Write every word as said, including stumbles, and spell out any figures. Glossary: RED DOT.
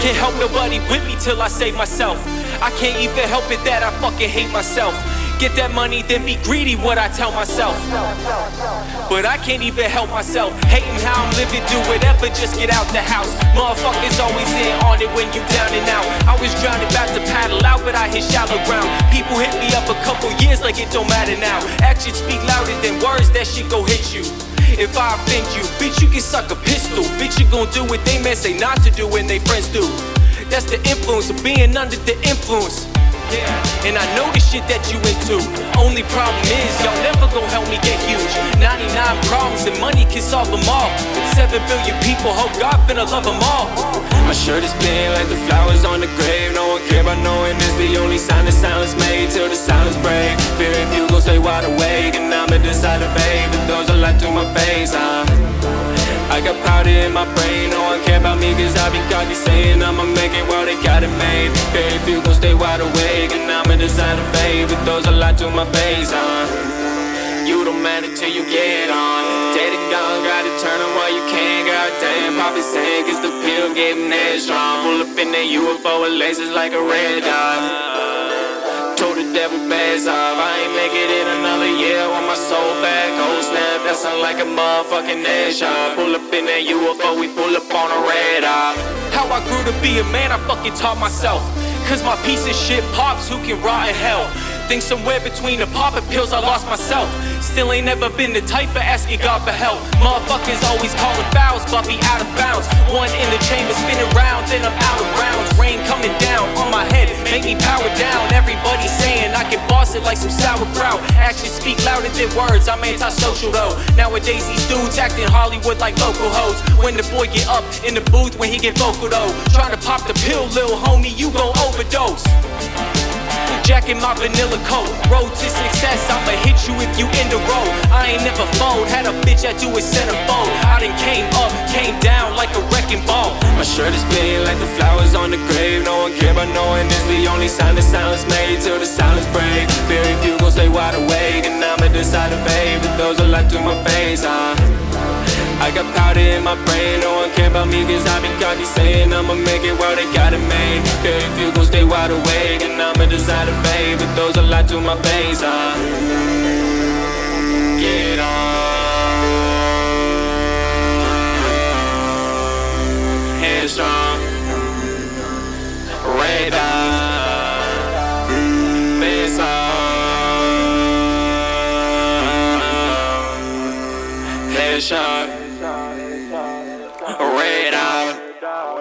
Can't help nobody with me till I save myself. I can't even help it that I fucking hate myself. Get that money, then be greedy, what I tell myself. But I can't even help myself. Hating how I'm living, do whatever, just get out the house. Motherfuckers always in on it when you down and out. I was drowning, about to paddle out, but I hit shallow ground. People hit me up a couple years like it don't matter now. Actions speak louder than words, that shit go hit you. If I offend you, bitch, you can suck a pistol. Bitch, you gon' do what they men say not to do and they friends do. That's the influence of being under the influence. Yeah. And I know the shit that you into. Only problem is, y'all never gon' help me get huge. ninety-nine problems and money can solve them all. seven billion people, hope God finna love them all. My shirt is big like the flowers on the grave. No one care about knowing it's the only sign the silence made till the silence break. Fear if you gon' stay wide awake, and I'ma decide to fade. But those are light to my face, huh? I got powder in my brain. No one care about me cause I be cocky saying I'ma make it while they got it made. Fear if you gon' stay wide awake, and I'm a designer, baby, those are lies to my face, huh? You don't matter till you get on. Dead and gone, gotta turn on while you can. Goddamn, Poppy saying, cause the pill getting that strong. Pull up in that U F O with lasers like a red dot. Told the devil, bags off. I ain't make it in another year. Want my soul back, oh snap. That sound like a motherfucking ass shot. Pull up in that U F O, we pull up on a red dot. How I grew to be a man, I fucking taught myself. Cause my piece of shit pops, who can rot in hell? Think somewhere between the poppin' pills I lost myself. Still ain't never been the type for asking God for help. Motherfuckers always calling fouls, but be out of bounds. One in the chamber, spinning round, then I'm out of rounds. Rain coming down on my head, make me power down. Everybody saying I can boss it like some sauerkraut. Actions speak louder than words, I'm antisocial though. Nowadays these dudes acting Hollywood like local hoes. When the boy get up in the booth, when he get vocal though. Trying to pop the pill, lil' homie, you gon' overdose. Jacking my vanilla coat, road to success, I'ma hit you if you in the road. I ain't never phoned, had a bitch I do a centerfold. I done came up, came down like a wrecking ball. My shirt is bleeding like the flowers on the grave. No one care about knowing it's the only sign the silence made till the silence break. Fear if you gon' stay wide awake, and I'ma decide to fade. But those are light to my face, huh? I got powder in my brain, no one care about me cause I been cocky saying I'ma make it while they got it made. Fear if you gon' stay wide awake, and I'ma decide to fade. But those are lies to my face, huh? Get on headstrong. Red dot. Face on headshot. Red eye.